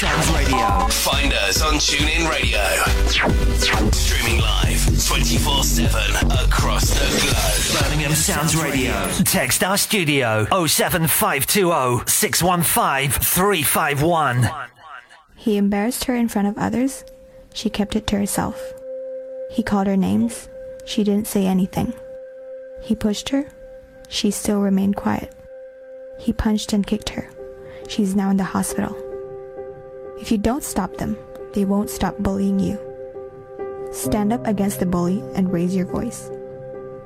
Sounds Radio. Find us on TuneIn Radio. Streaming live 24/7 across the globe. Birmingham Sounds Radio. Text our studio 07520 615 351. He embarrassed her in front of others. She kept it to herself. He called her names. She didn't say anything. He pushed her. She still remained quiet. He punched and kicked her. She's now in the hospital. If you don't stop them, they won't stop bullying you. Stand up against the bully and raise your voice.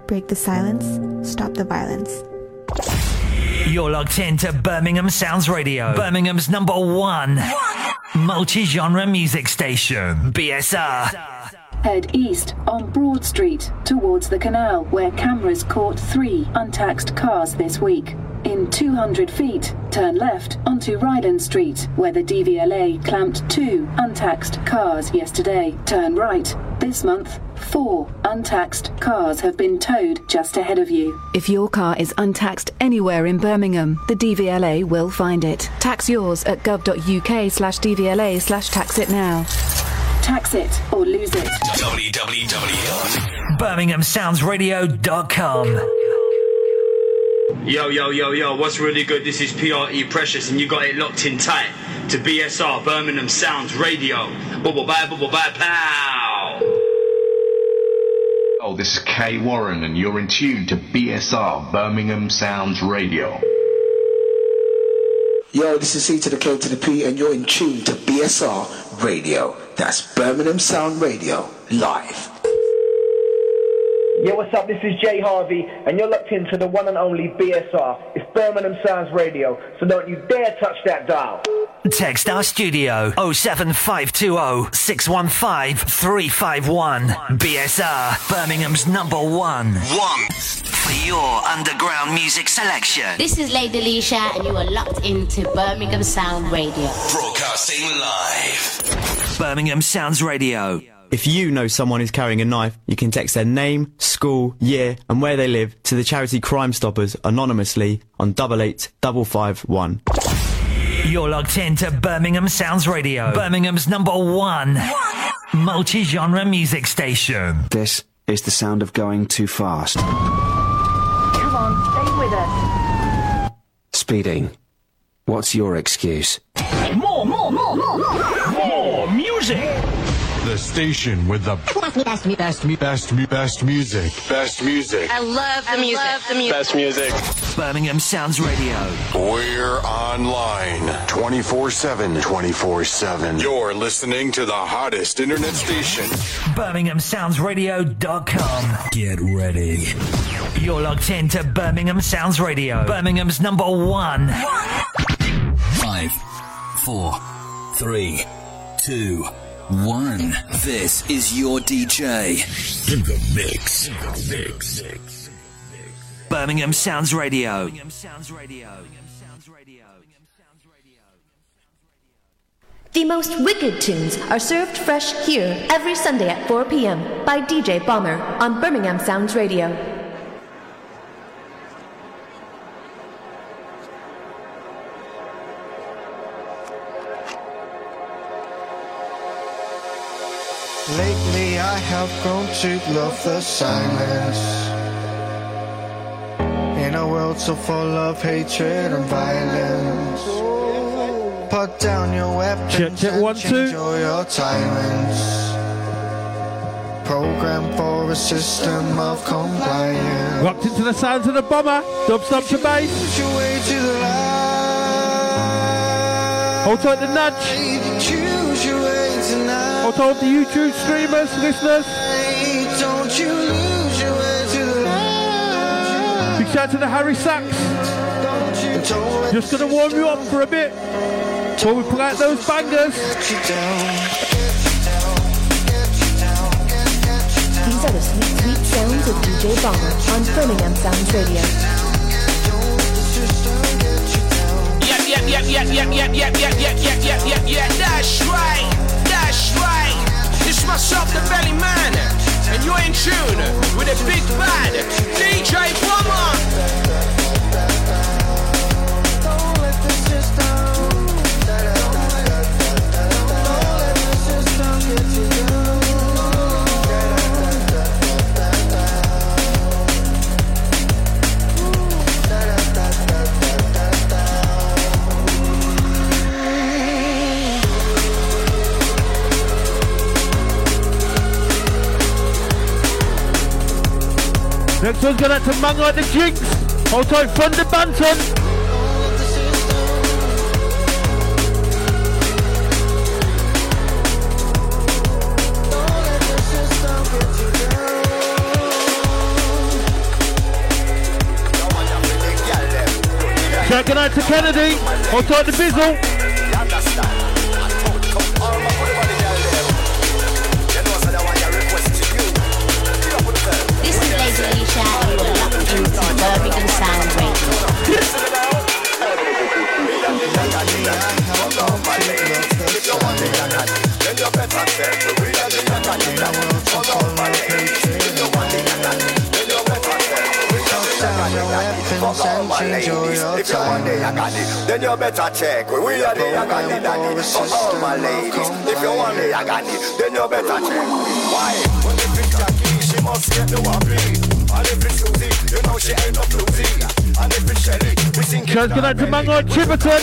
Break the silence. Stop the violence. You're locked into Birmingham Sounds Radio, Birmingham's number one multi-genre music station, BSR. Head east on Broad Street towards the canal, where cameras caught 3 untaxed cars this week. In 200 feet, turn left onto Ryland Street, where the DVLA clamped 2 untaxed cars yesterday. Turn right. This month, 4 untaxed cars have been towed just ahead of you. If your car is untaxed anywhere in Birmingham, the DVLA will find it. Tax yours at gov.uk/DVLA/taxitnow. Tax it or lose it. www.birminghamsoundsradio.com. Yo, what's really good? This is PRE Precious, and you got it locked in tight to BSR, Birmingham Sounds Radio. Bubble bye, pow! Oh, this is Kay Warren, and you're in tune to BSR, Birmingham Sounds Radio. Yo, this is C to the K to the P, and you're in tune to BSR Radio. That's Birmingham Sound Radio, live. Yo, what's up? This is Jay Harvey, and you're locked into the one and only BSR. It's Birmingham Sounds Radio, so don't you dare touch that dial. Text our studio 07520 615 351. BSR, Birmingham's number one for your underground music selection. This is Lady Leisha, and you are locked into Birmingham Sound Radio. Broadcasting live. Birmingham Sounds Radio. If you know someone who's carrying a knife, you can text their name, school, year and where they live to the charity Crime Stoppers anonymously on 88551. You're locked into Birmingham Sounds Radio, Birmingham's number one multi-genre music station. This is the sound of going too fast. Come on, stay with us. Speeding. What's your excuse? More music! The station with the best music. Best music. I love the music. Best music. Birmingham Sounds Radio. We're online 24/7. You're listening to the hottest internet station. BirminghamSoundsRadio.com. Get ready. You're locked into Birmingham Sounds Radio. Birmingham's number one. 5, 4, 3, 2, 1. This is your DJ in the mix. Birmingham Sounds Radio. The most wicked tunes are served fresh here every Sunday at 4 p.m. by DJ Bomber on Birmingham Sounds Radio. Lately I have grown to love the silence. In a world so full of hatred and violence, put down your weapons, check, one, and enjoy your tyrants. Programmed for a system of compliance. Rocked into the sounds of the Bomber. Dubstep to bass. Hold tight the nudge. Choose your way tonight. I told the YouTube streamers, listeners, don't you lose your way to the light. Big shout to the Harry Sacks. Just gonna warm you up for a bit before we pull out those bangers. These are the sweet sounds of DJ Bomber on Birmingham Sounds Radio. Yep, that's right. It's myself, the Belly Man, and you're in tune with a big bad DJ Bomber. Don't let the system, Next one's going out to Mango and the Jinx. Hold tight, Thunder Banton. Good night to Kennedy, or tight to Bizzle. This is Lady Leisha, and you're locked into Birmingham Sounds Radio. Change your if you want the agony, then you better check. We are the agony, daddy. For all my ladies, if you want the agony, then you better check. Why? When the picture key, she must get the whopping. And if it's Susie, you know she ain't up losing. And if it's Shelly, we sing. Shout out to Mango and Chiverton.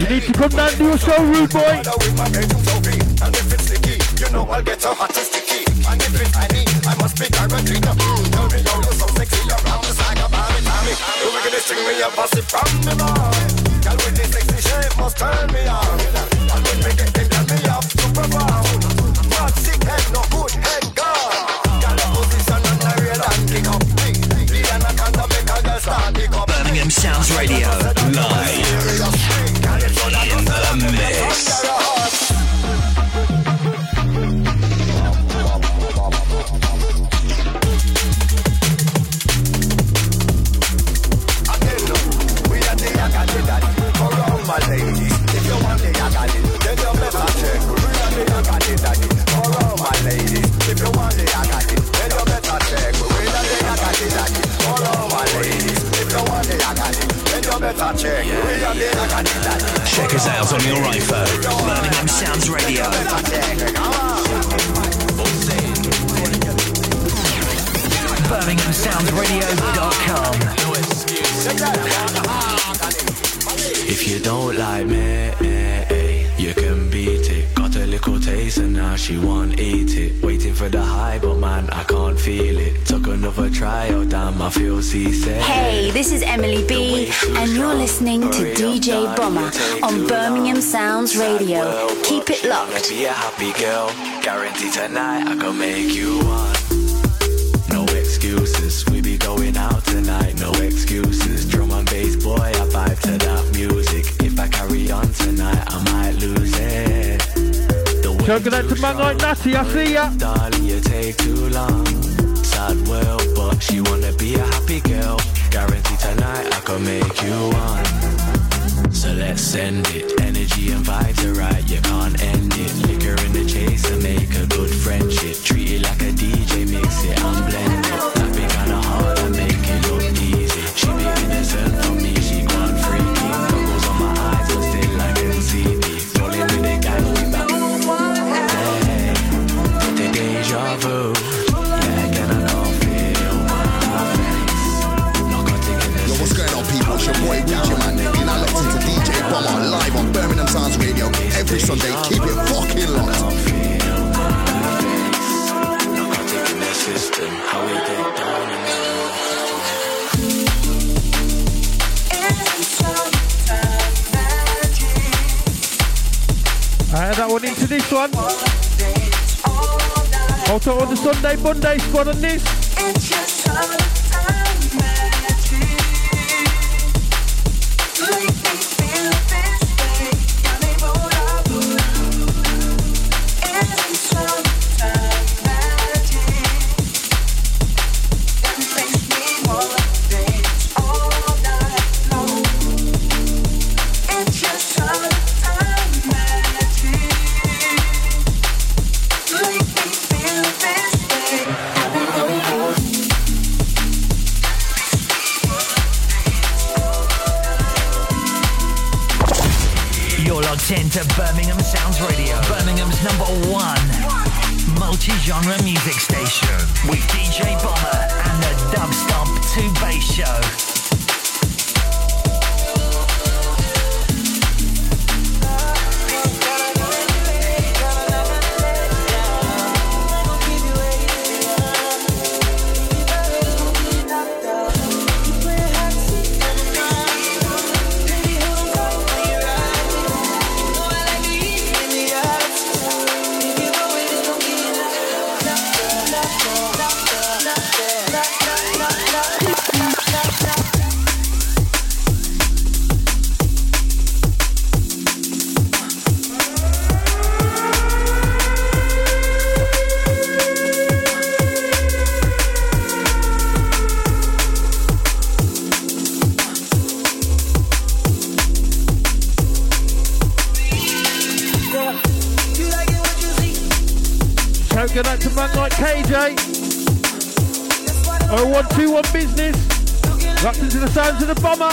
You need to come down to your show, rude boy. And if it's Nicky, you know I'll get her hottest to keep. And if it's Annie, I must be directing the room. From the boy, girl with this sexy shape must turn me on. And when we get them, me up super profound. But sick head, no good head, God. Got a position on the real and kick up. Be an account of make a girl start pick up. Birmingham Sounds Radio, live in the mix. Check us out on your iPhone. Birmingham Sounds Radio. BirminghamSoundsRadio.com. If you don't like me, you can beat it. Got a little taste and now she won't eat it. Waiting for the high, but man, I can't feel it. Took another try, oh damn, I feel seasick. Hey, this is Emily B, and you're listening to DJ Bomber on Birmingham Sounds Radio. Keep it locked. Be a happy girl, guarantee tonight I can make you one. No excuses, we be going out tonight. No excuses, drum and bass, boy, I vibe to that music. If I carry on tonight, I might lose it. Choking out to man like Natty, I see ya. Darling, you take too long. Sad world, but she wanna be a happy girl. Guarantee tonight I can make you one. So let's send it. Energy and vibes are right, you can't end it. Liquor in the chaser, make a good friendship. Treat it like a DJ, mix it and blend it. That be kinda hard, I make it look easy. She be innocent for me, she gone freaky. Goggles on my eyes, but still I can see me. Rolling with the gang, we back. Hey, the deja vu. Your boy DJ man, and I locked into DJ Bomber live on Birmingham Sounds Radio every Sunday. Keep it fucking locked. I had that one into this one. Also on the Sunday Monday squad on this. To Birmingham Sounds Radio, Birmingham's number one multi-genre music station with DJ Bomber and the Dubstomp 2 Bass Show. out, good out to man like KJ. 0121 Business. Locked into the sounds of the Bomber.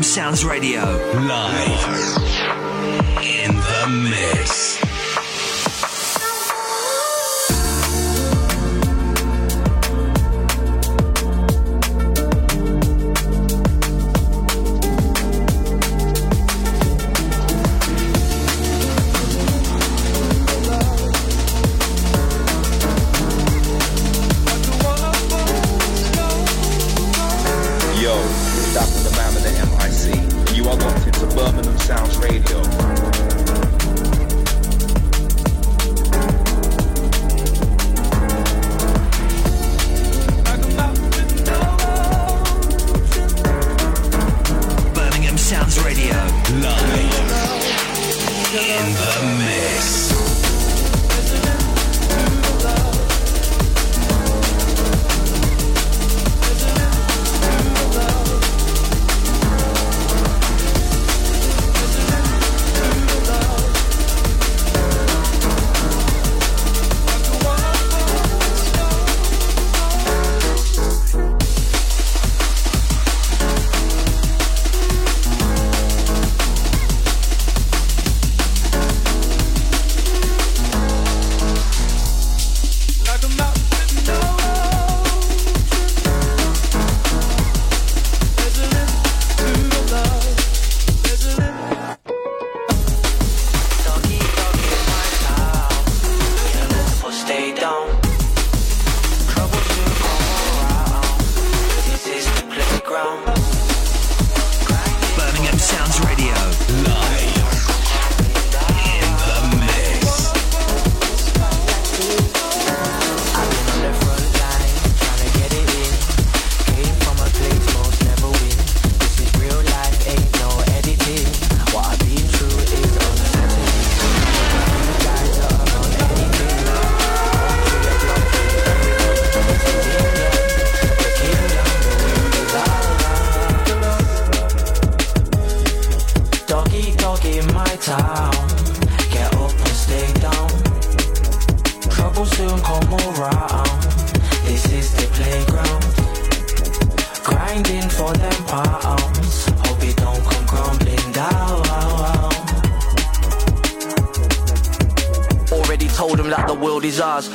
Sounds Radio, live in the mix.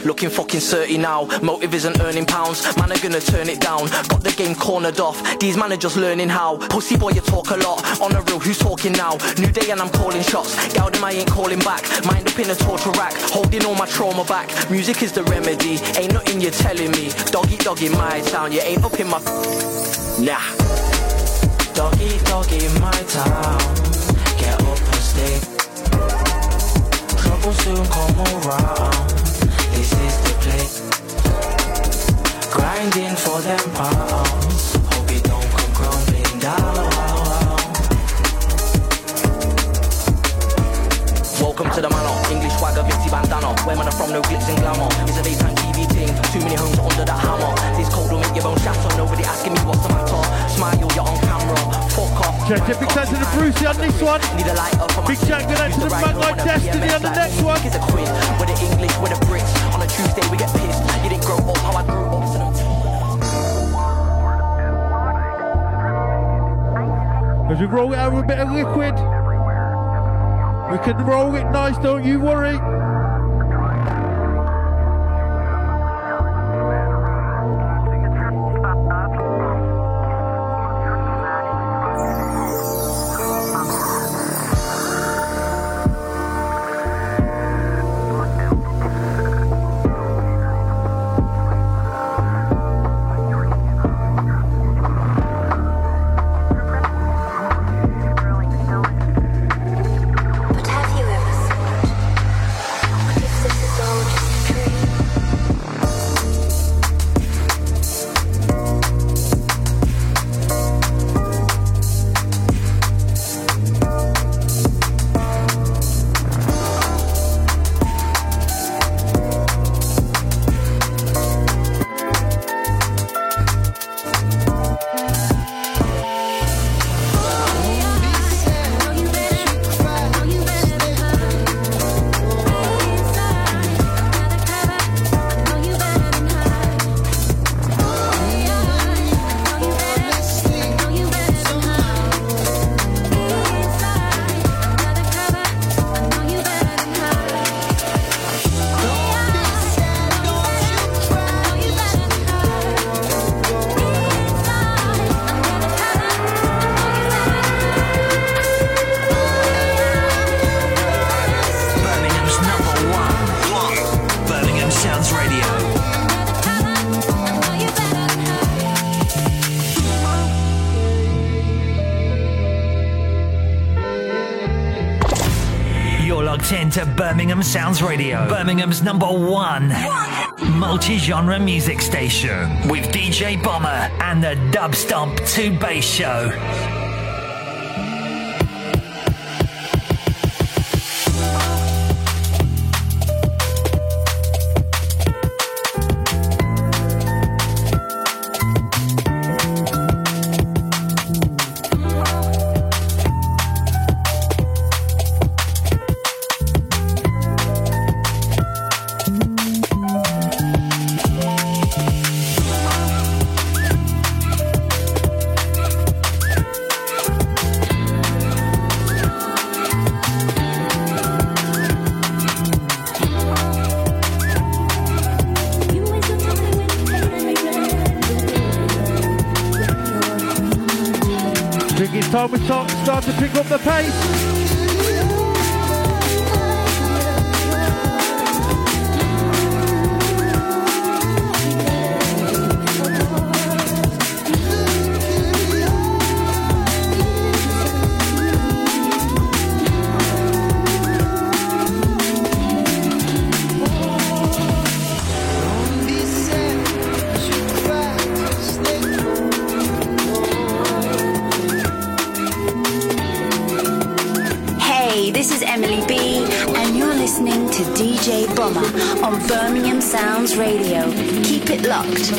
Looking fucking 30 now, motive isn't earning pounds. Man are gonna turn it down, got the game cornered off. These man are just learning how. Pussy boy you talk a lot, on the real who's talking now? New day and I'm calling shots, gal them I ain't calling back. Mind up in a torture rack, holding all my trauma back. Music is the remedy, ain't nothing you're telling me. Doggy dog in my town, you ain't up in my nah. Doggy dog in my town, get up sleep. Trouble soon come around. This is the place. Grinding for them pounds. Hope you don't come grumbling down. Welcome to the manor. English swagger, Vixie bandana. Where man I'm from, no glitz and glamour. It's a daytime TV thing. Too many homes under that hammer. This cold will make your bones shatter. Nobody asking me what's the matter. Smile, you're on camera. Fuck off. Okay, big shout to the Brucey on this one. Big shout out to the Magline Destiny on the next one. It's a quiz. We're the English, we're the Brits. On a Tuesday we get pissed. You didn't grow up how I grew up, so I'm tired. As we roll it out with a bit of liquid, we can roll it nice, don't you worry. To Birmingham Sounds Radio, Birmingham's number one multi-genre music station with DJ Bomber and the Dub Stomp 2 Bass Show. We start to pick up the pace. Radio. Keep it locked.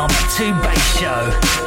Welcome to Bass Show.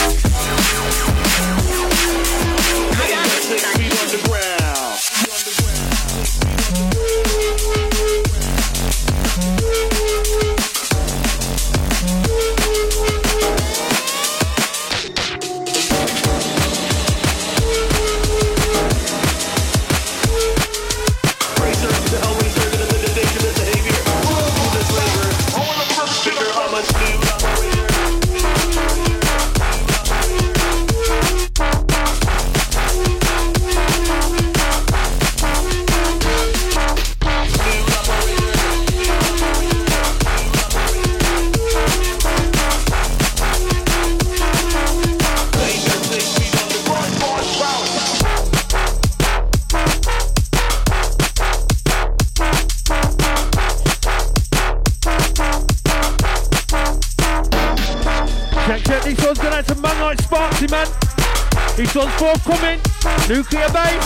Check, this one's going out to Man Like Sparksy, man. This one's forthcoming. Nuclear Babe.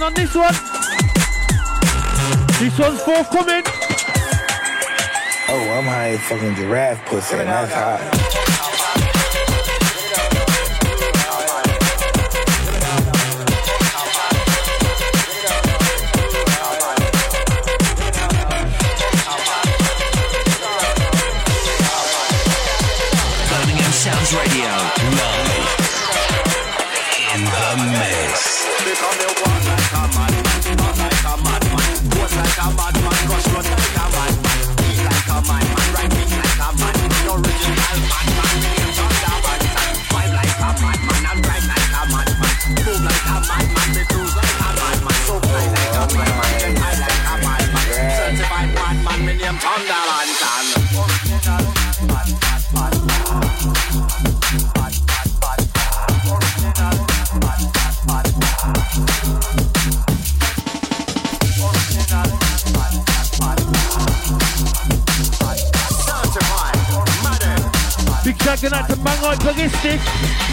On this one. This one's forthcoming. Oh, I'm high as fucking giraffe pussy, and that's hot.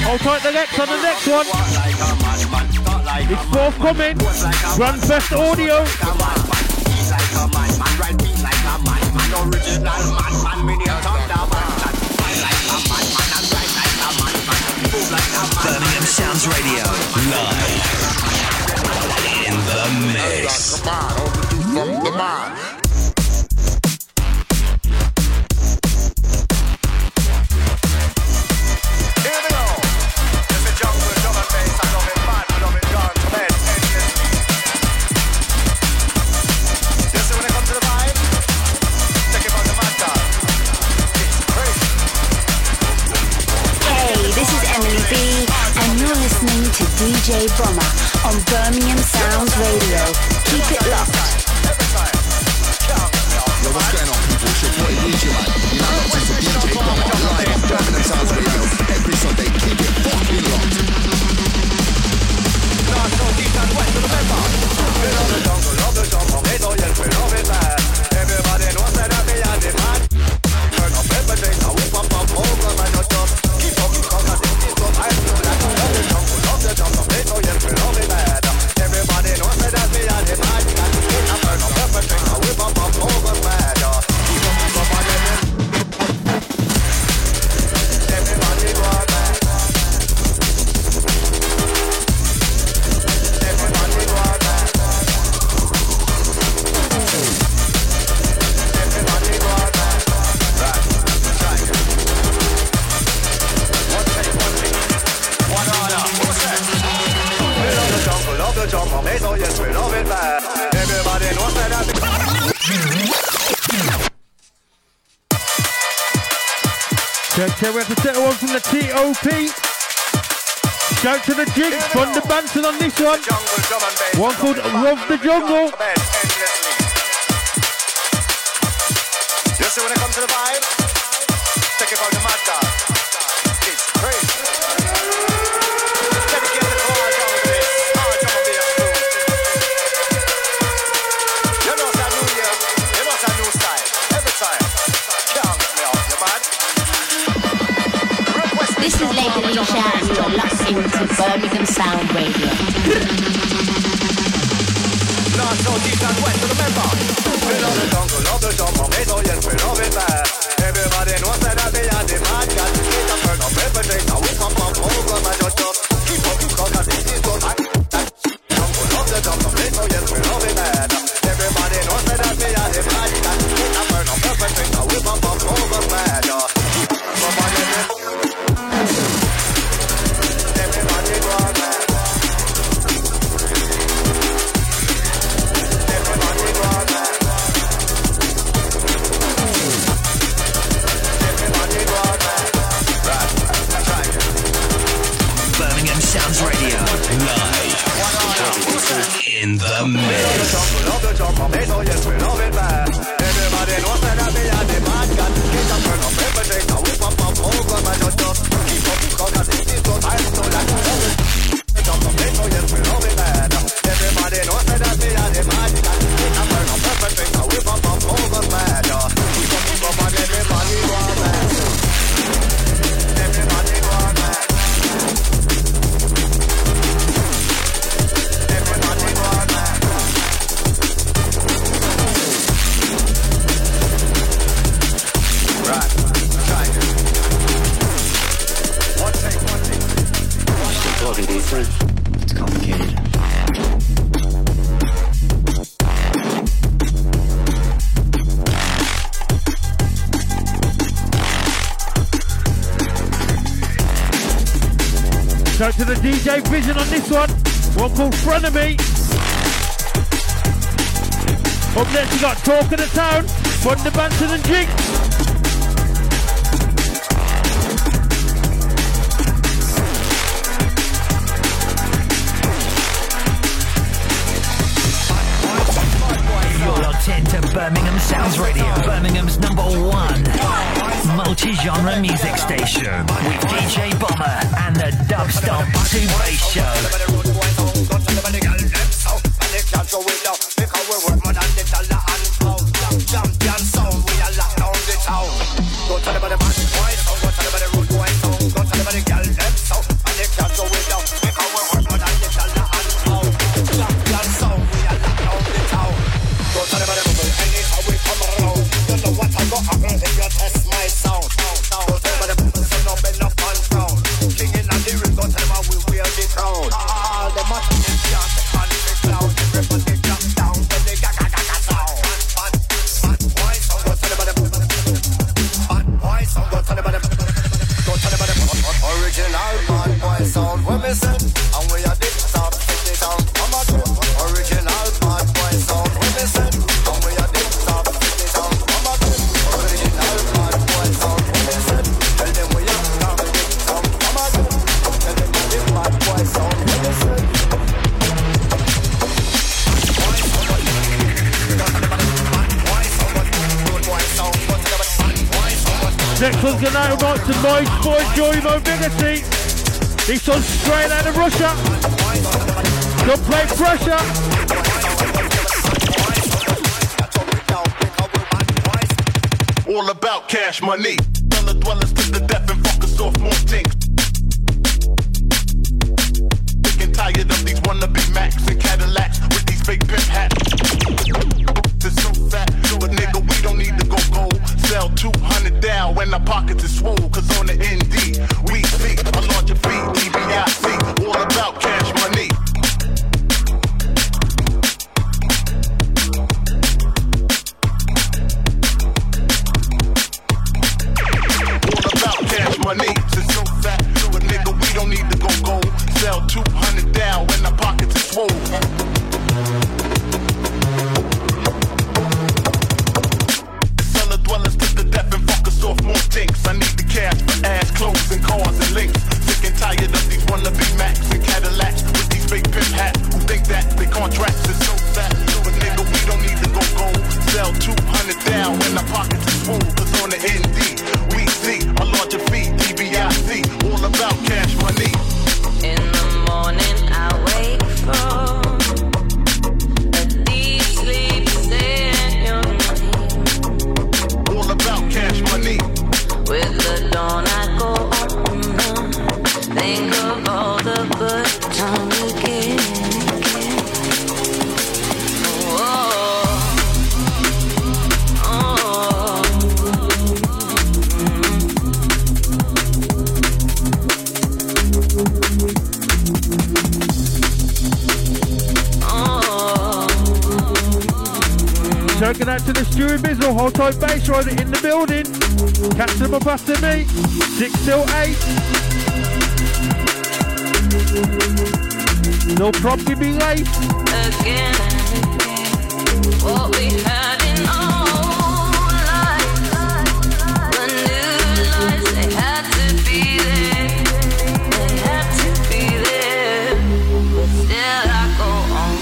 I'll take the next on the next one. It's forthcoming. Grand Fest Audio. Birmingham Sounds Radio. Live. In the mix. From the mind. Jay Bomber on Birmingham Sounds Radio. Keep it locked. Yo, what's going on, people? It's your boy DJ, man. You're now locked into DJ Bomber live on Birmingham Sounds Radio every Sunday. Keep it fucking locked. Dark, no deep and wet, you remember? We love the jungle, they know yes, we love it, man. Everybody knows that I'm here and demand. Turn up everything, now we pump up over, man, no stop. Keep up, keep up, I think it's so nice. Love the jungle, they know yes, we love it, man. Everybody we love it bad. Everybody knows that. So we have to settle on from the T.O.P. Shout to the Jigs, Fun the Banton on this one. One called Love the Jungle. You see when it comes to the vibe, take it from the mad dog. It's crazy. Let me get the floor, jungle bass. Our jungle bass crew. You know it's a new year, you know it's a new style. Every time, can't me off, you mad. This is Lady Leisha and you're listening to Birmingham Sound Radio. North, South, East and West, remember. We love the jungle, love the jungle, made all yes, we love it bad. Everybody knows that I'll be at the mad cat. It's a turn up every day, now we come from over my just up. Keep up, keep up, cause this is good. Jungle, love the jungle, made all yes, we love it bad. Everybody knows that I'll be at the mad cat. It's a turn up every day, now we come from over my just up. In the mix. Love the jungle, they know yes, we love it bad. Everybody knows that I'll be at the mad cat. It's a turn up every day, now we pop up over my just up. Keep up, keep up, cause it is good, I know that we love it. The jungle, they know yes, we love it bad. Everybody knows that I'll be at the mad cat. It's a turn up every day, now we pop up over my just up. Keep up, and everybody want that. Everybody want that. It's complicated. Shout to the DJ Bizzle on this one. One called Frenemy. Up next we got Talk of the Town, Fun the Banton and Jigs. To Birmingham Sounds Radio, Birmingham's number one multi-genre music station with DJ Bomber and the Dubstop 2 Bass Show. This one's straight out of Russia. Don't play pressure. All about cash money. Dollar dwellers to the death and fuck us off more things. Sick and tired of these wannabe Macs and Cadillacs with these fake pimp hats. They're so fat, but nigga, we don't need to go gold. Sell 200 down when our pockets is swole. Cause on the ND, we speak a larger fee. DVLA, all about cash money. All about cash money. It's so fat. Choking out to the Stewie Bizzle, hold tight Bass Rider in the building. Catch them up after me, 6 till 8. They'll probably be late. Again, what we had in all life, the new lies, they had to be there. They had to be there, but still I go on.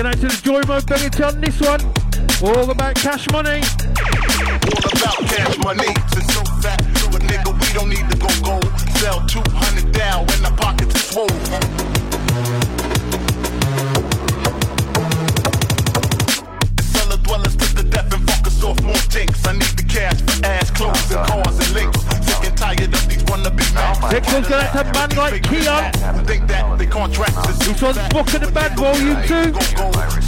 Going out to the Joy Mode Benetton, this one. All about cash money. All about cash money. It's so fat, but nigga, we don't need to go gold. Sell 200 down when the pockets are full. The cellar dwellers to the death and focus off more tinks. I need the cash for ass, clothes, and cars and links. Sick and tired of these wannabe facts. Next one's going out to man like Keon. Think that the contracts is too fat. This one's fucking the bad boy, you too.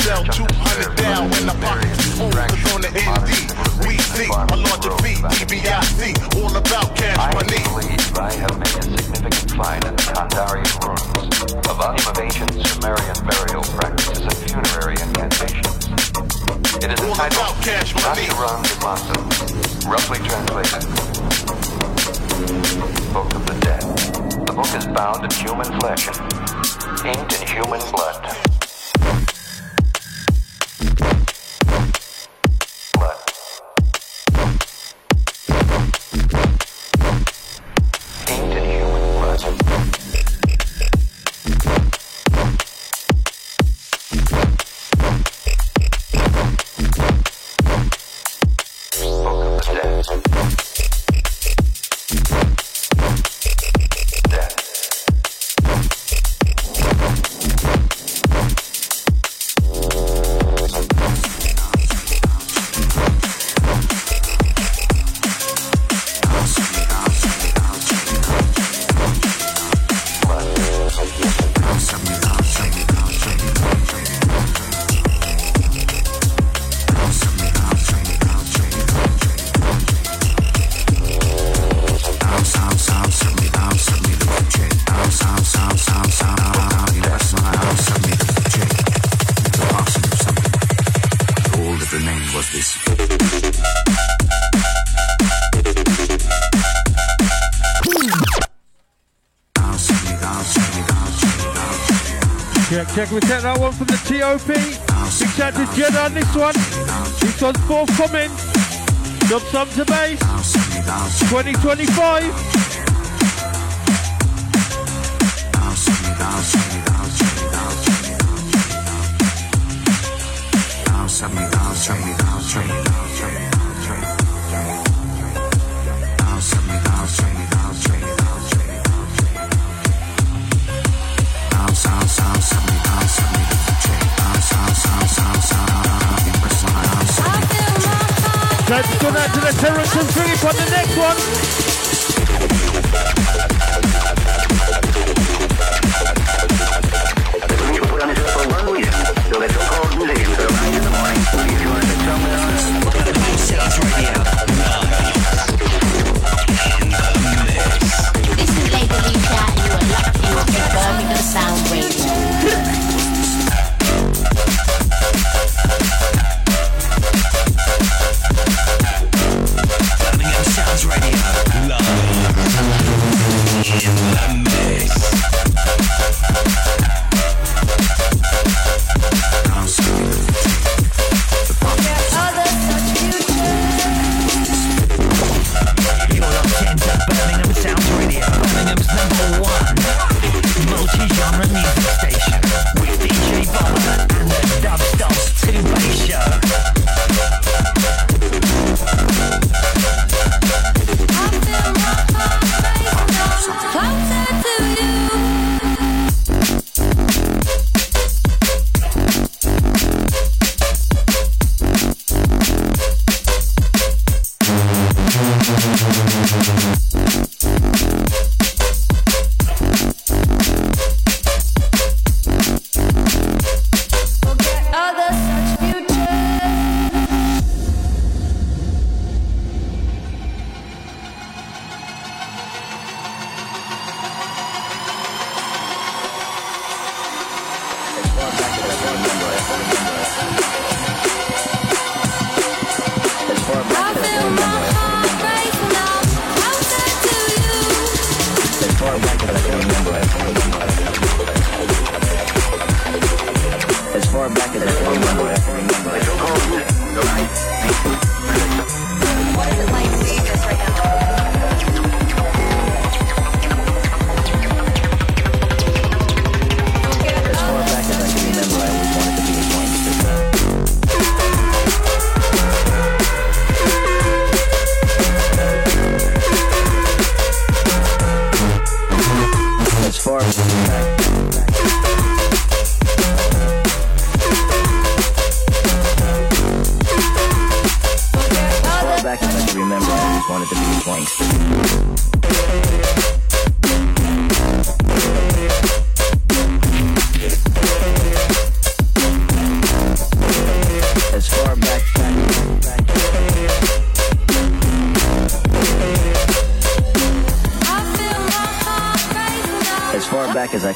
Sell 200 down in the pockets, all on the ND. We see a larger fee, DBIC, all about cash money. I believe I have made a significant find in the Kandarian ruins of ancient Sumerian burial practices and funerary incantations. It is all entitled Asheran Dimasu, roughly translated, Book of the Dead. The book is bound in human flesh, inked in human blood. We take that one from the TOP. Big shout to Jed on this one. This one's forthcoming. Dub Sum to Bass 2025. Down, Let's go down to the terrace and bring it for the next one.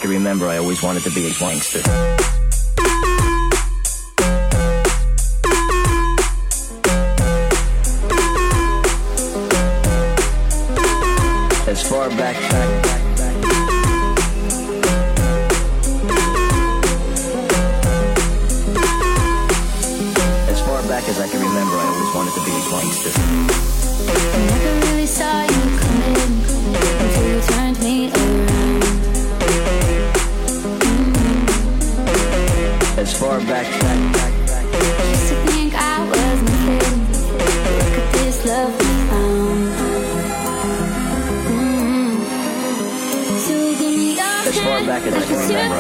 Remember, I always wanted to be a gangster. As far back as I can remember, I always wanted to be a gangster. I never really saw you coming until you turned me around. As far back. I used to think I was nothing. Look at this love we found. So give me your hand. As far back as I can remember.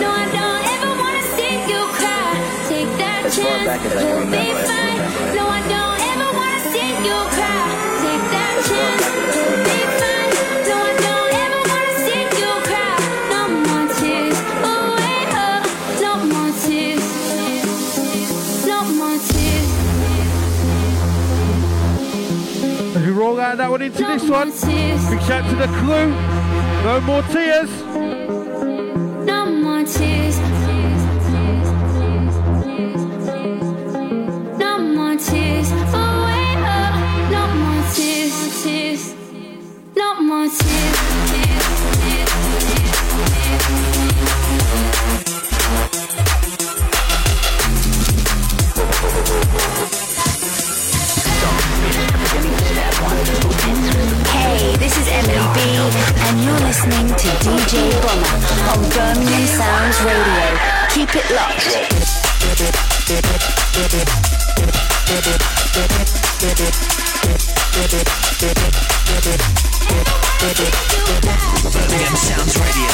No, I don't ever want to see you cry. Take that chance. As far back as I can remember. No, I don't ever want to see you cry. Take that chance. You'll be fine. No, I don't ever want to see you cry. No more tears. As we roll out that one into this one, big shout to the crew. No more tears. No more tears. No more tears. Away up. No more tears. No more tears. Hey, this is Emily B, and you're listening to DJ Bomber on Birmingham Sounds Radio. Keep it locked. Birmingham Sounds Radio.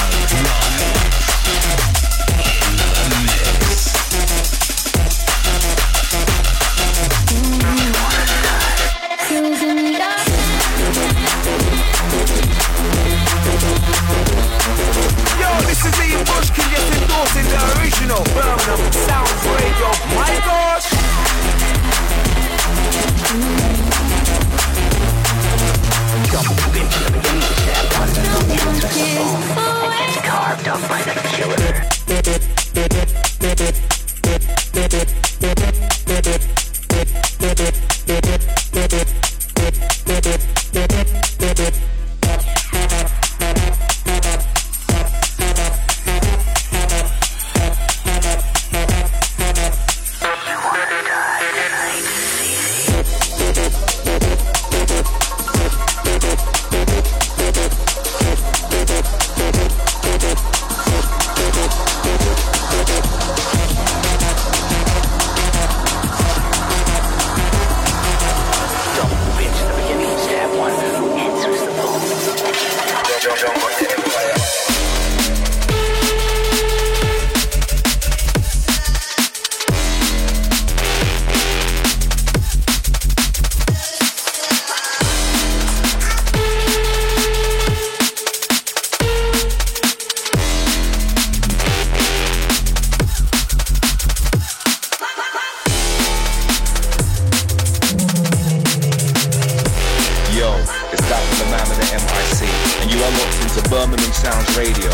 Birmingham Sounds Radio.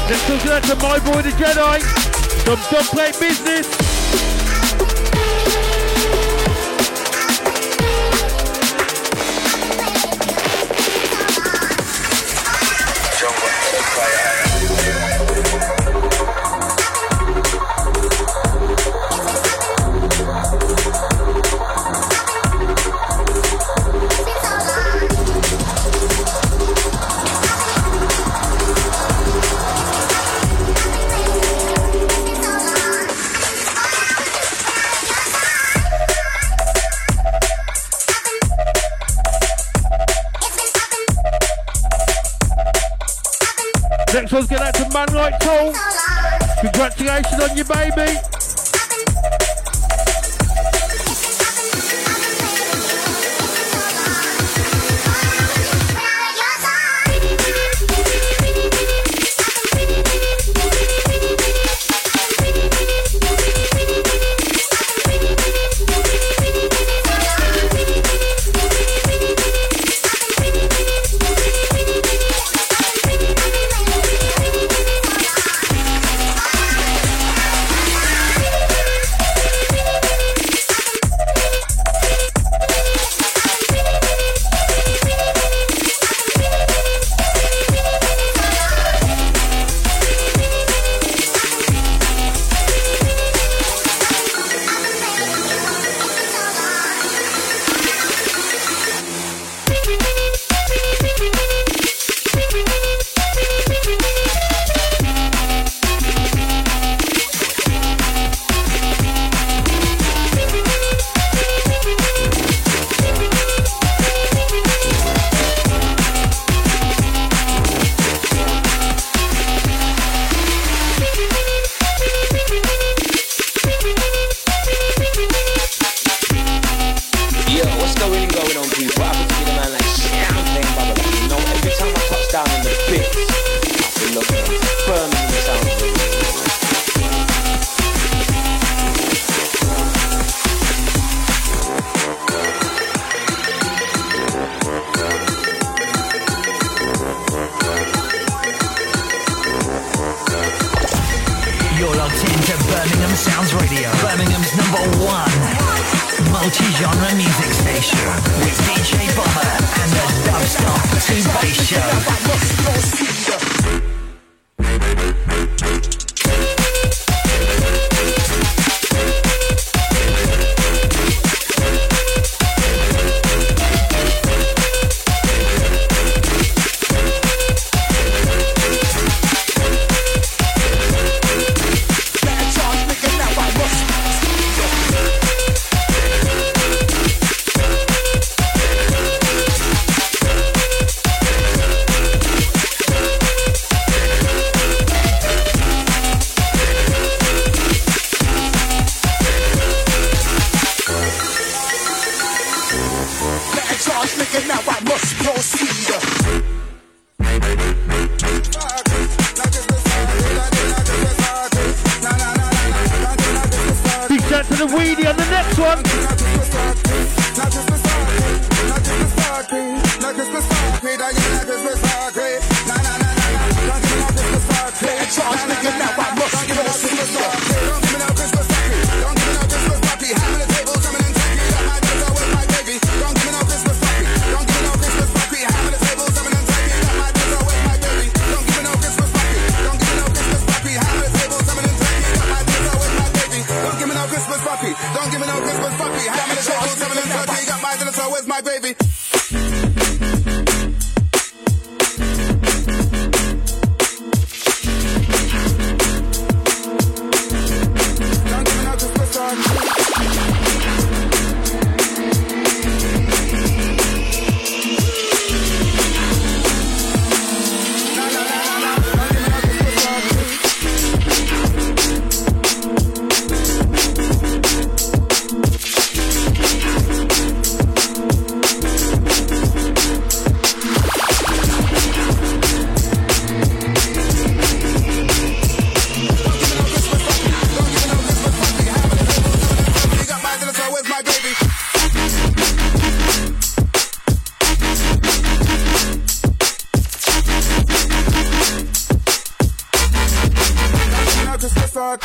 Let's talk that to my boy the Jedi from Don't Play Business. Next one's going out to Man Like Tool. Congratulations on your baby. dark.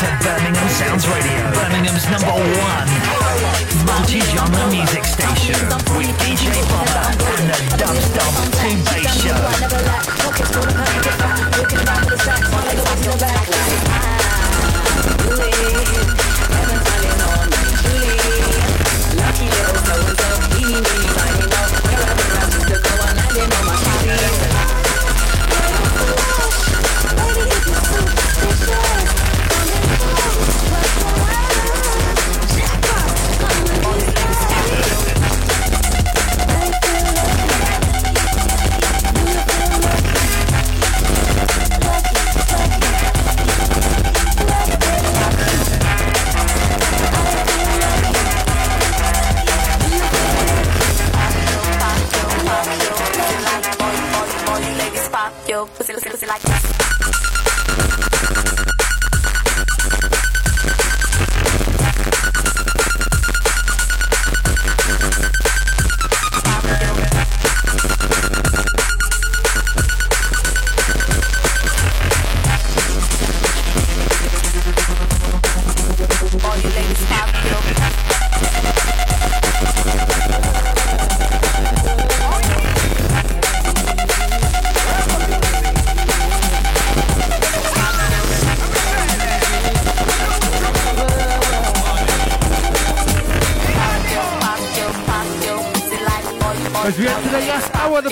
to Birmingham Sounds Radio, Birmingham's #1 multi-genre music station with DJ Bomber and the Dubstep 2 Bass Show. I'm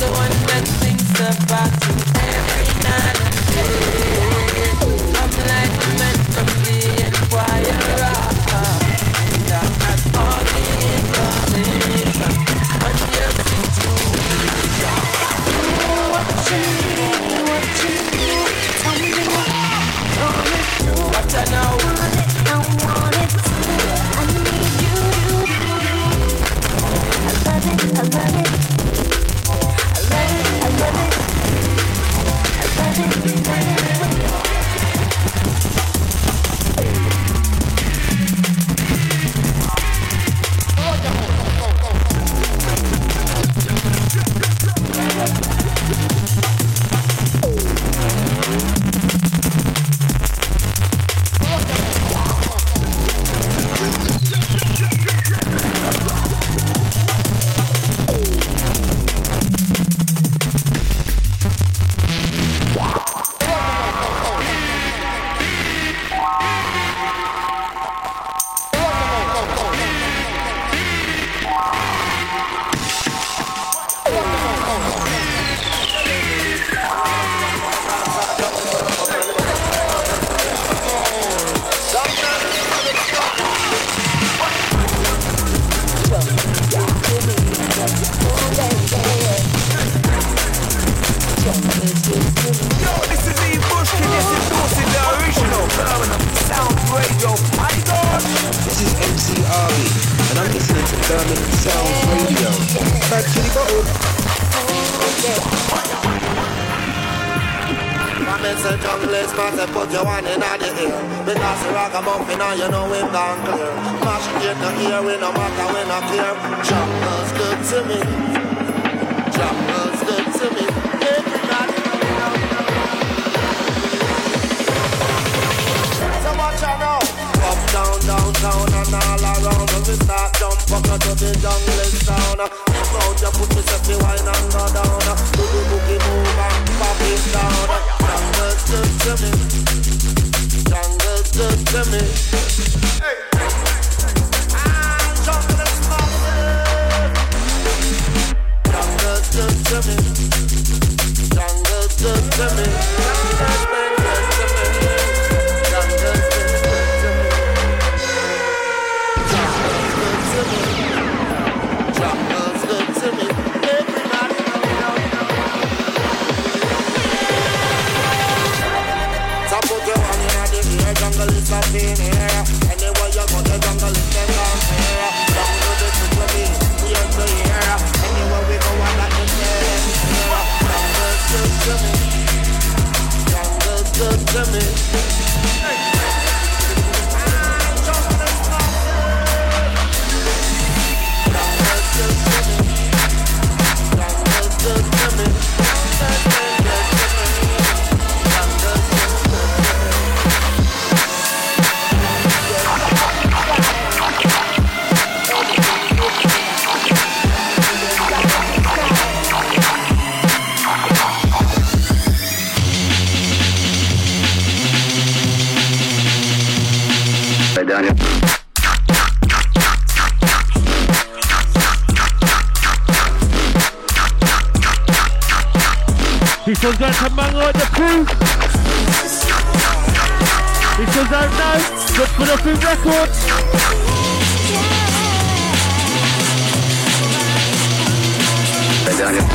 the one that thinks about you every night. Yo, this is Eve Bushkin, this is Dorset, the original Birmingham Sounds Radio. My God! This is MC Harvey, and I'm listening to Birmingham Sounds Radio. Back to the bottle. My man said jungle spots, I put your one in the air. Because the rock a muffin and you know him down clear. Mashing in the ear, we no matter, we no care. Jungle's good to me. Jungle's good to me. Down and all around when we start jump up to the jungle sound. Come out you put yourself in wine and go down. Do the boogie move and pop it down. Jungle's good to me. Jungle's good to me. Hey. Ah, jungle is jungle's good to me. Jungle's good to me. Jungle's good to me. Jungle is up in here. Anywhere you go, the jungle is them down here. Jungle is to me, here to here. Anywhere we go, I'm not in there. Jungle is good to me. Jungle is good to me. Jungle is good to me. Jungle is good to me. This one's going to Mango and the Crew. This one's out now. Look for the Food Records. Hey, Daniel.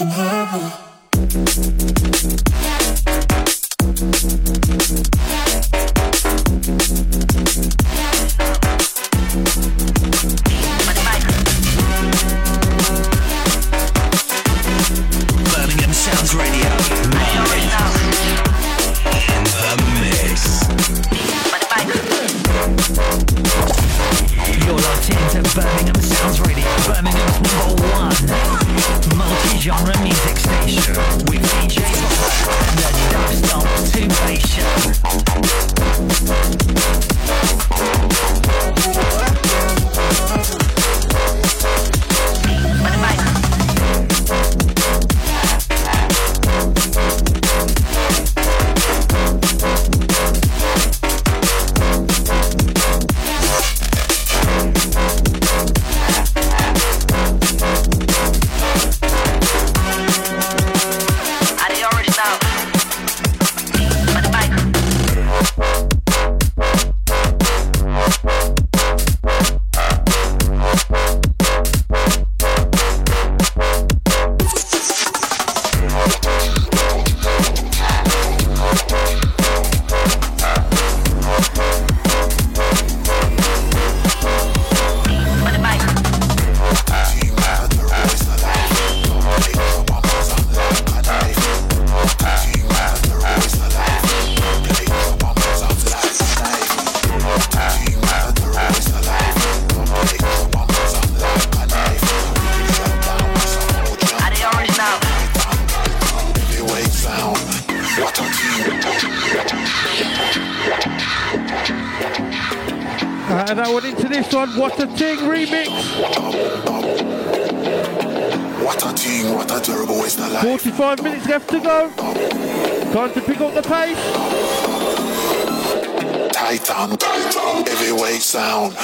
in heaven. Birmingham Sounds Radio. In the mix. You're locked into Birmingham Sounds Radio, Birmingham's #1 multi-genre music station with DJ Bomber and the dubstep sensation. What a Ting remix. What a Ting, what a terrible waste of life. 45 minutes left to go. Time to pick up the pace. Titan, Titan, heavyweight sound.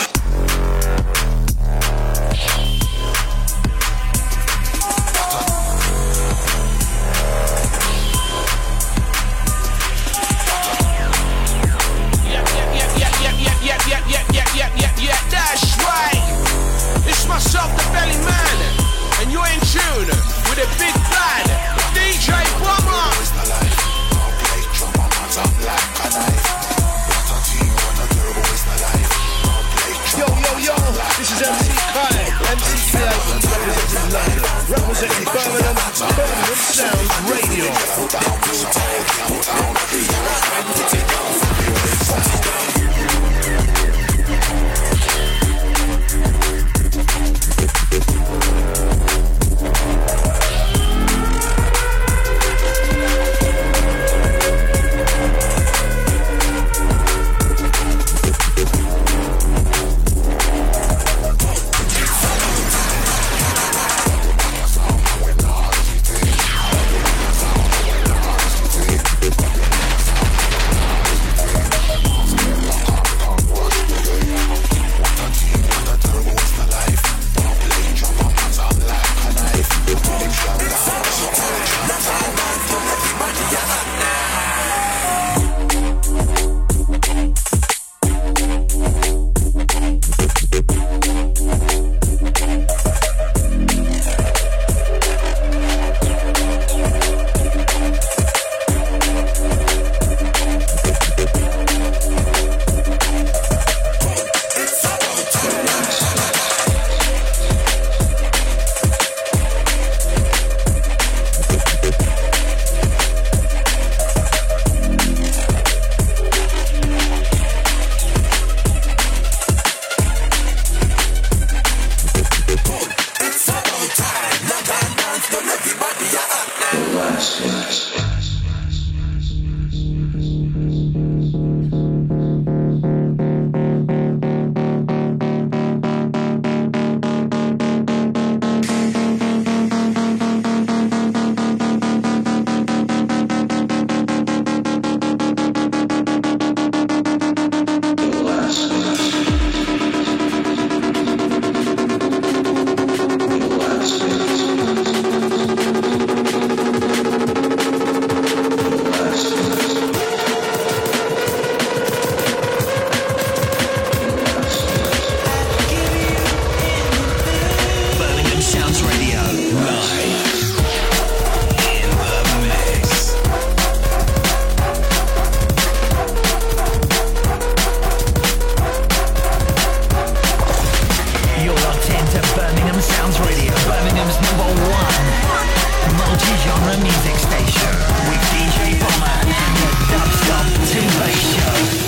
Summer Music Station with DJ Bomber and the Dubstep TuneIn Radio Show.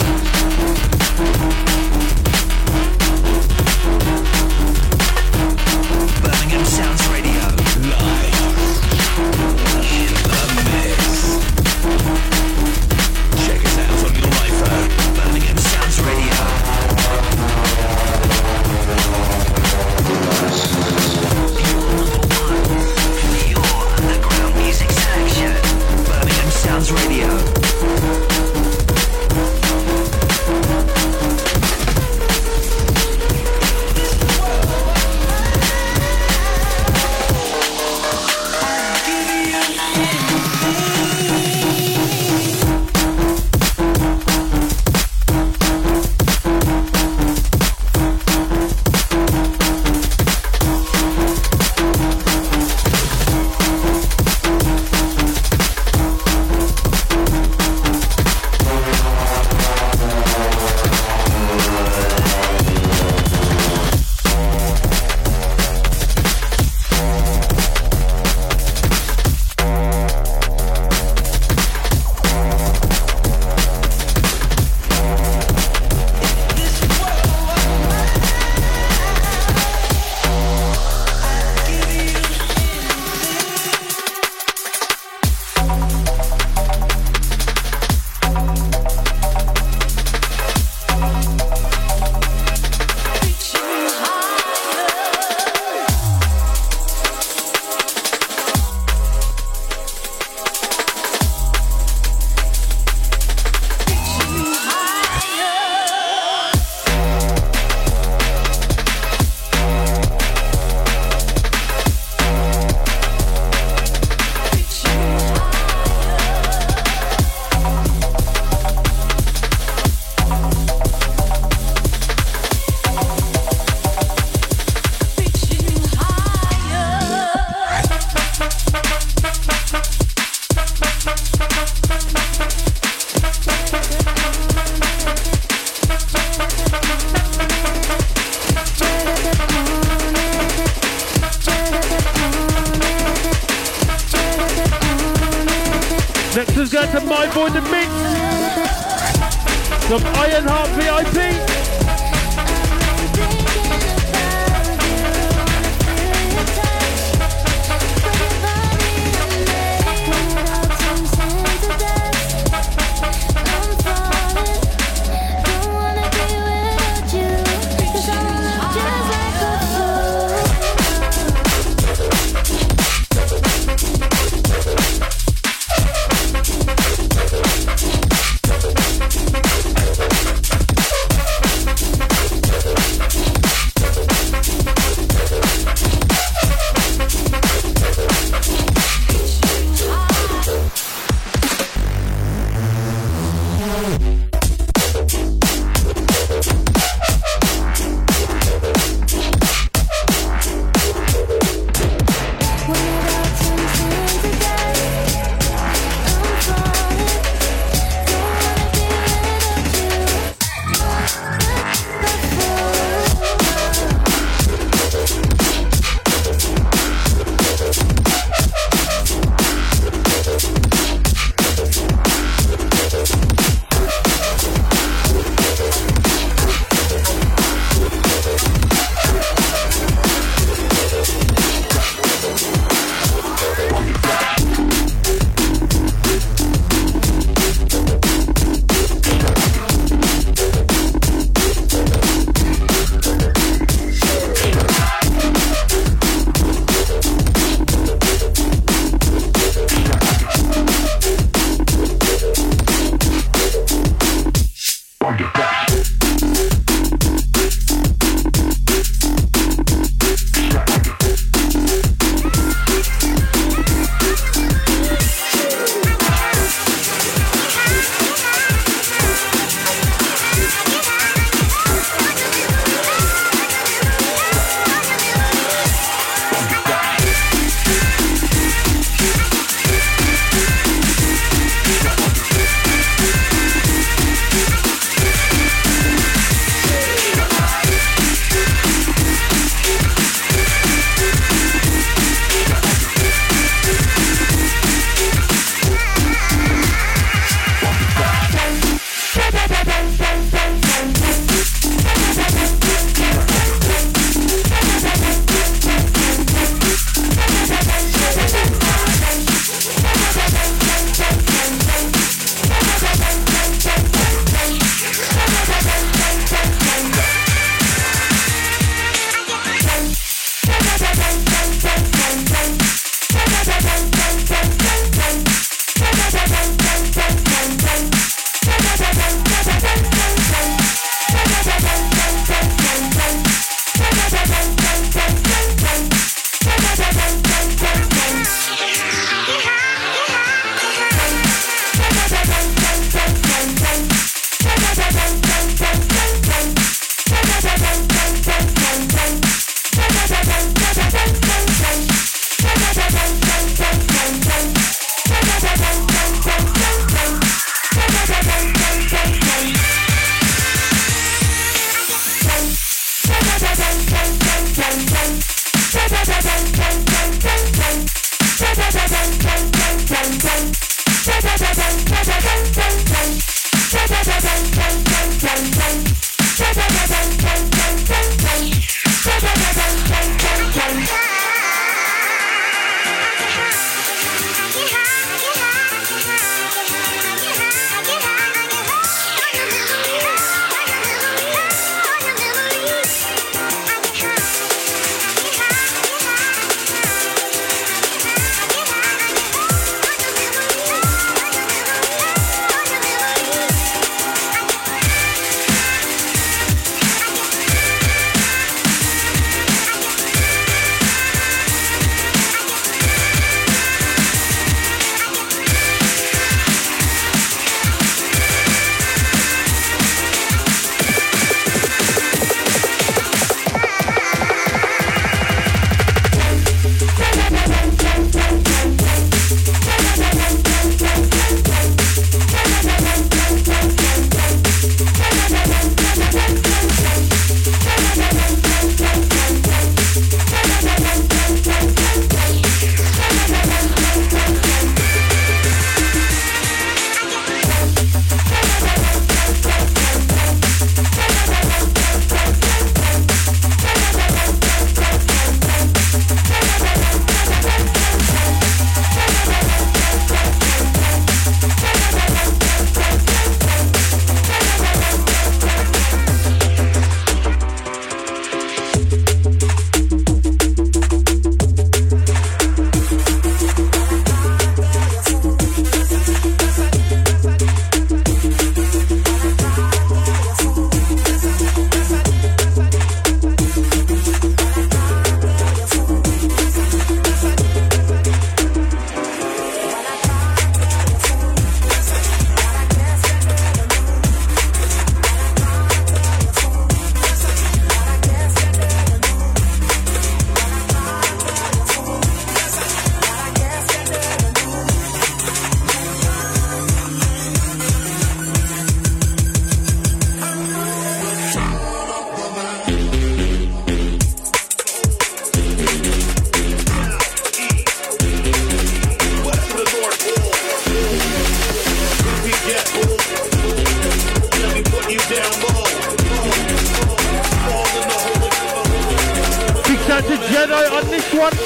one.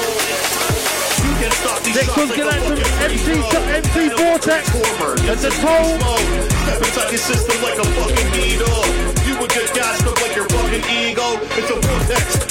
Next one's going out from MC Vortex and the Toll. It's like your system like a fucking needle. You a good guy, stuck like your fucking ego. It's a Vortex.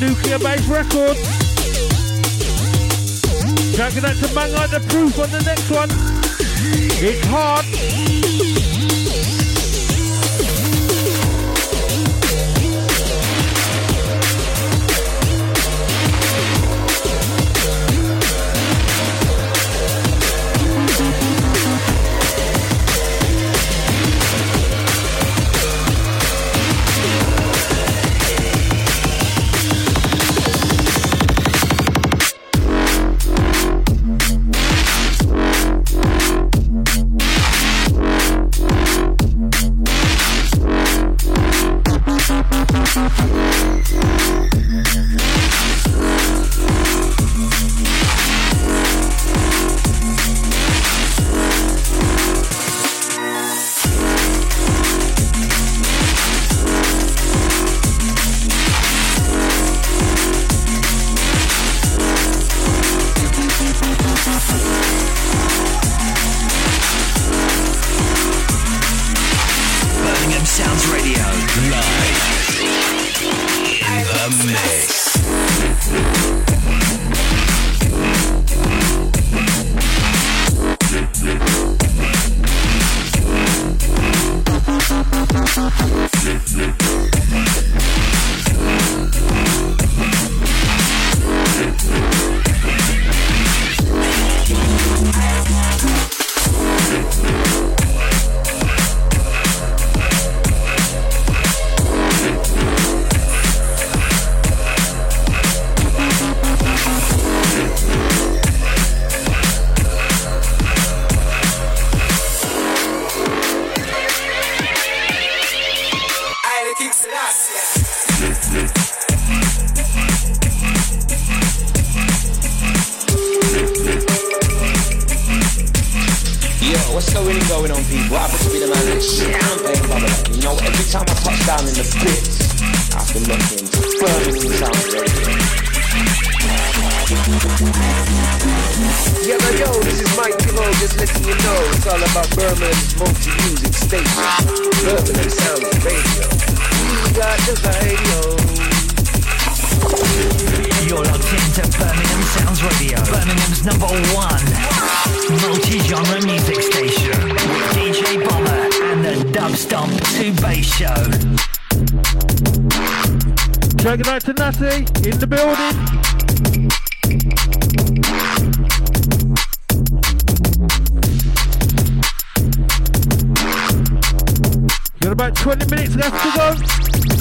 Nuclear Bass record. Dragging that to bang like the proof on the next one. It's hard.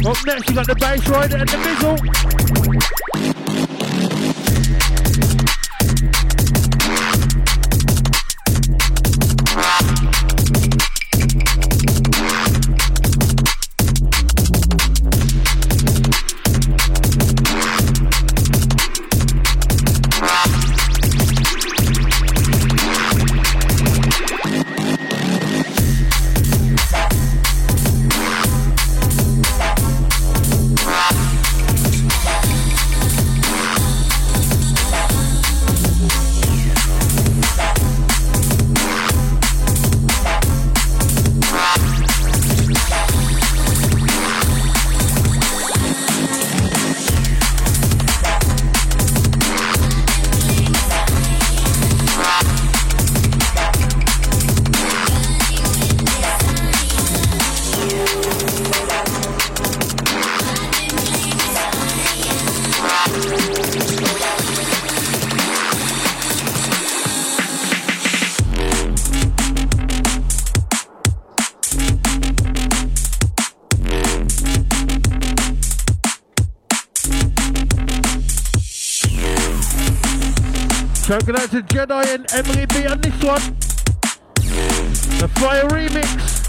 Up next, you got the Bass Rider and the Bizzle. So good out to Jedi and Emily B on this one. The Fire Remix.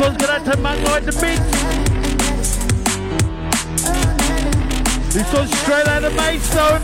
One's gonna have to man ride the beat. This one's straight out of Maidstone.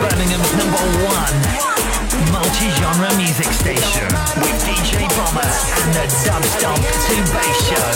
Birmingham's #1 multi-genre music station with DJ Bomber and the Dub Stomp 2 Bass Show.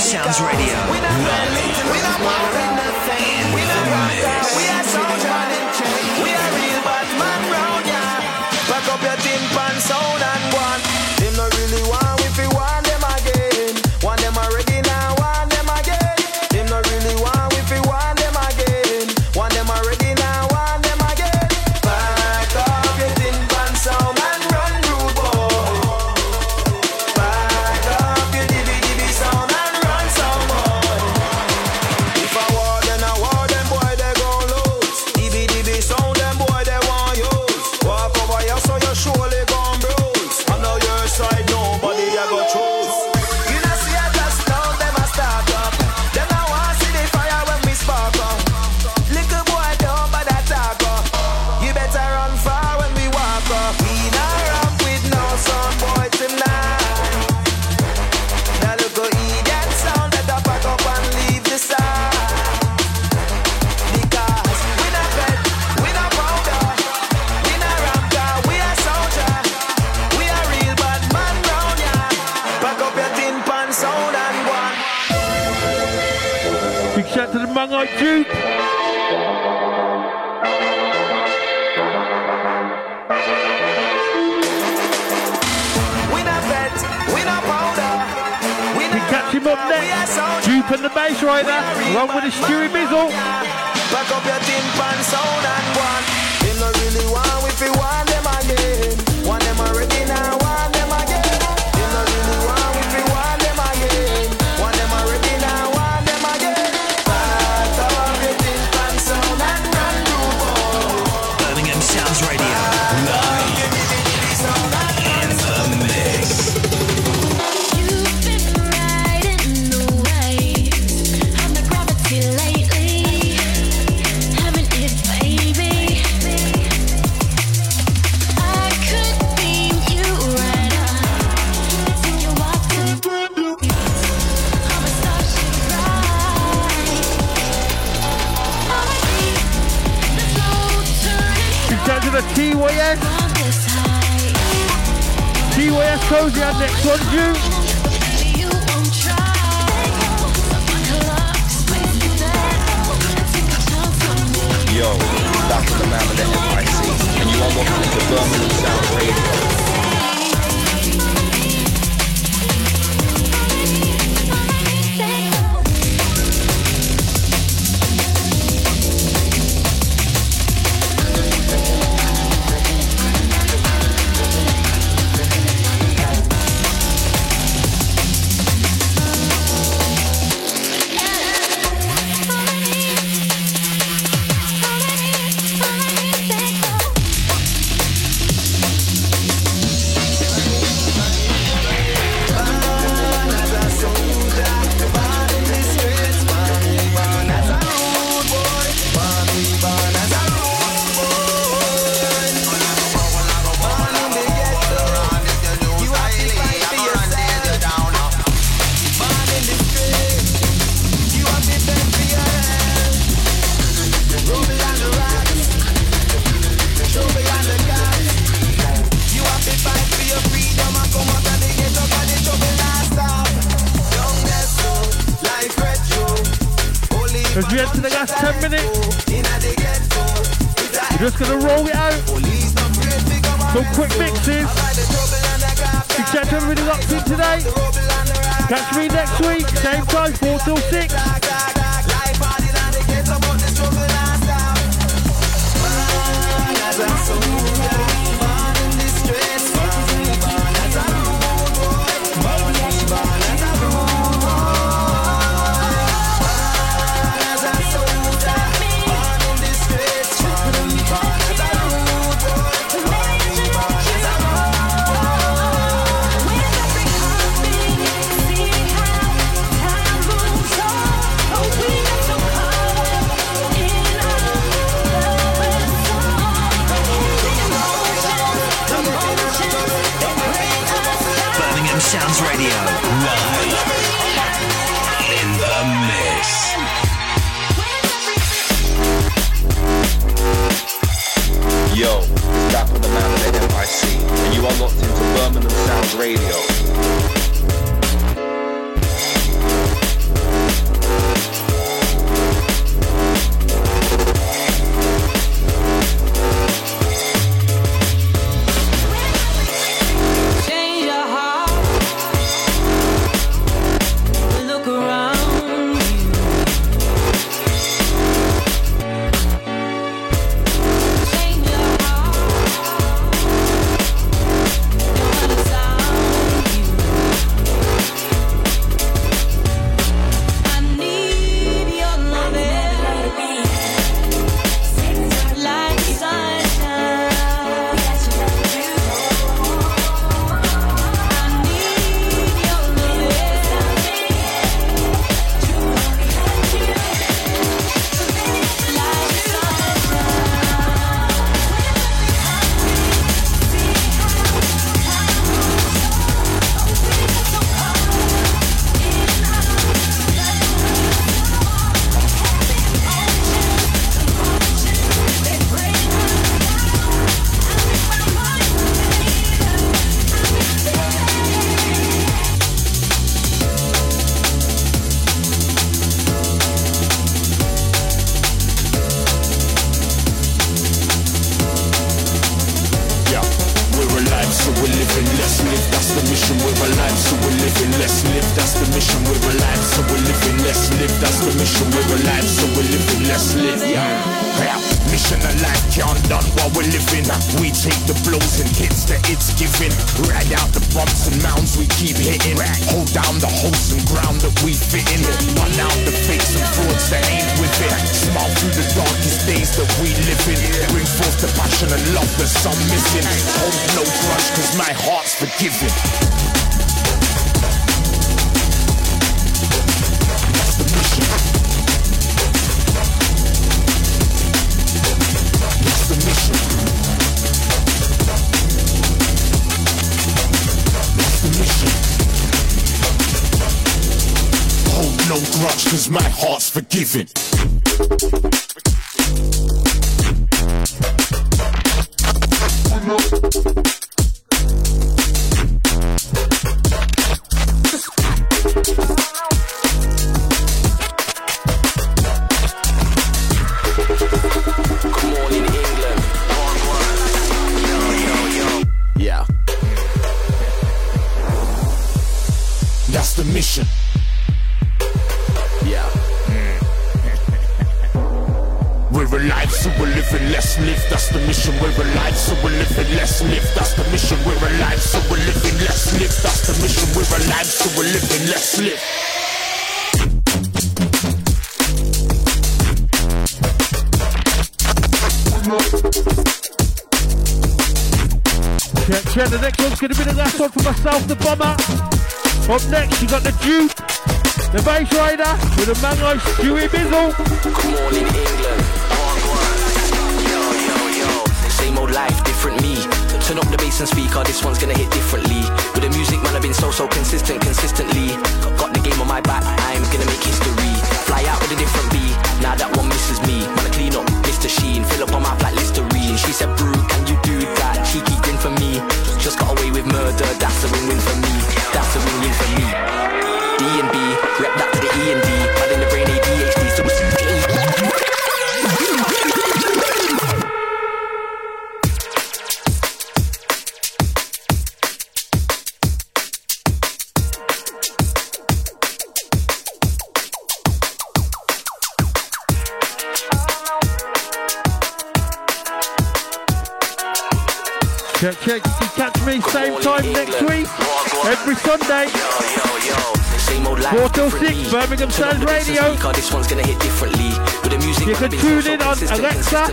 Sounds Radio. We are soldier in chain. We are real Batman round ya. Pack up your tin pan sound and one. Them not really want if you want them again. Want them already now, want them again. Them not really want if you want them again. Want them already now, want them again. Pack up your tin pan sound and run through boy. Pack up your DVD sound. Duke. We catch him up next. Duke and the Bass Rider, along with the Stewie Bizzle. Back up your tin pan sound and one. They not really want if you want them again. Want them already now, want them again. They not really want if you want them again. Want them already now, want them again. TYS close your next one, June. Yo, that's the man with the MIC, and you are watching the Birmingham Sounds Radio. get to the last 10 minutes. We're just going to roll it out. Some quick mixes. You catch everybody locked in today. Catch me next week, same time, 4 till 6. Birmingham Sounds Radio. Up next, you got the Duke, the Bass Rider, with a man like Stewie Bizzle. Good morning, England. Yo. Same old life, different me. Turn up the bass and speaker, this one's gonna hit differently. With the music, man, I've been so consistent, consistently. Got the game on my back, I'm gonna make history. Fly out with a different beat, now that one misses me. Wanna clean up Mr. Sheen, fill up on my flat Listerine. She said, Brew, can you do that? Cheeky grin for me. Just got away with murder, that's a win-win for me. That's a win-win for me. D&B, rep that to the E&D. Mad in the brain, ADHD, so Check. You can catch me same time next week, every Sunday. 4 till 6, Birmingham Sounds Radio. This one's gonna hit differently. With the music, you can tune in on Alexa,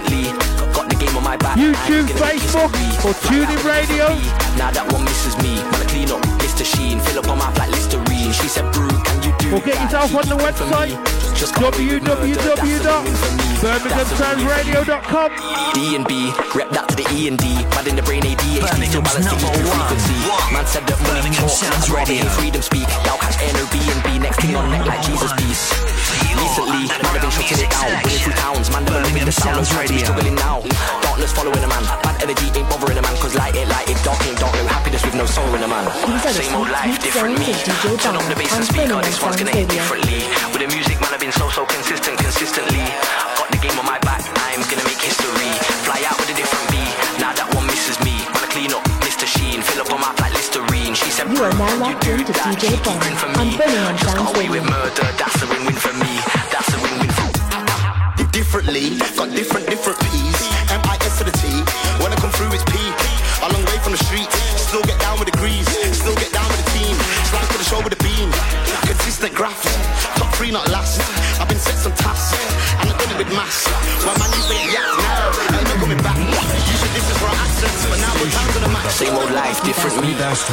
YouTube, Facebook, or TuneIn Radio. Now that one misses me. Wanna clean up Mr. Sheen, fill up on my flat Listerine. She said, Brew, can you do that? Or get yourself on the website, www.birminghamsoundsradio.com. D&B, rep that to the E&D. Mad in the brain ADHD, still balancing your frequency. Man said that money talk, I'd rather hear freedom speak. Now catch Airbnb, next thing on neck like Jesus peace. Recently, man have been shutting it down. Winning through towns, man developing the sound of radio. Struggling now, darkness following a man. Bad energy ain't bothering a man, cause light it, dark ain't dark. No happiness with no soul in a man. Same old life, different me. Turn up the bass and speaker, this one's gonna hit differently. With the music, man have been so consistently. I've got the game on my back, I'm gonna make history. Fly out with a different beat, now that one misses me. Wanna clean up Mr. Sheen, fill up on my flat Listerine. She said, you are now locked into DJ Bomber on Birmingham Sounds Radio. That's a win-win for me, that's a win-win for me. Differently, got different P's. M-I-S to the T, when I come through it's P. A long way from the streets, still get down with the grease. Still get down with the team, slide for the show with the beam. Consistent graph, top 3 not last. I've been set some tasks, and I've done it with mass. Well, man, you think yeah, now, ain't no coming back. Usually this is for our accents, but now we're down to the match. Same old life, different me. Best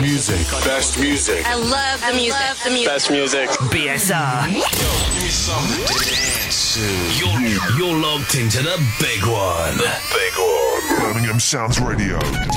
music, best music. I love the music. Best music. BSR. You're logged into the big one. Birmingham Sounds Radio.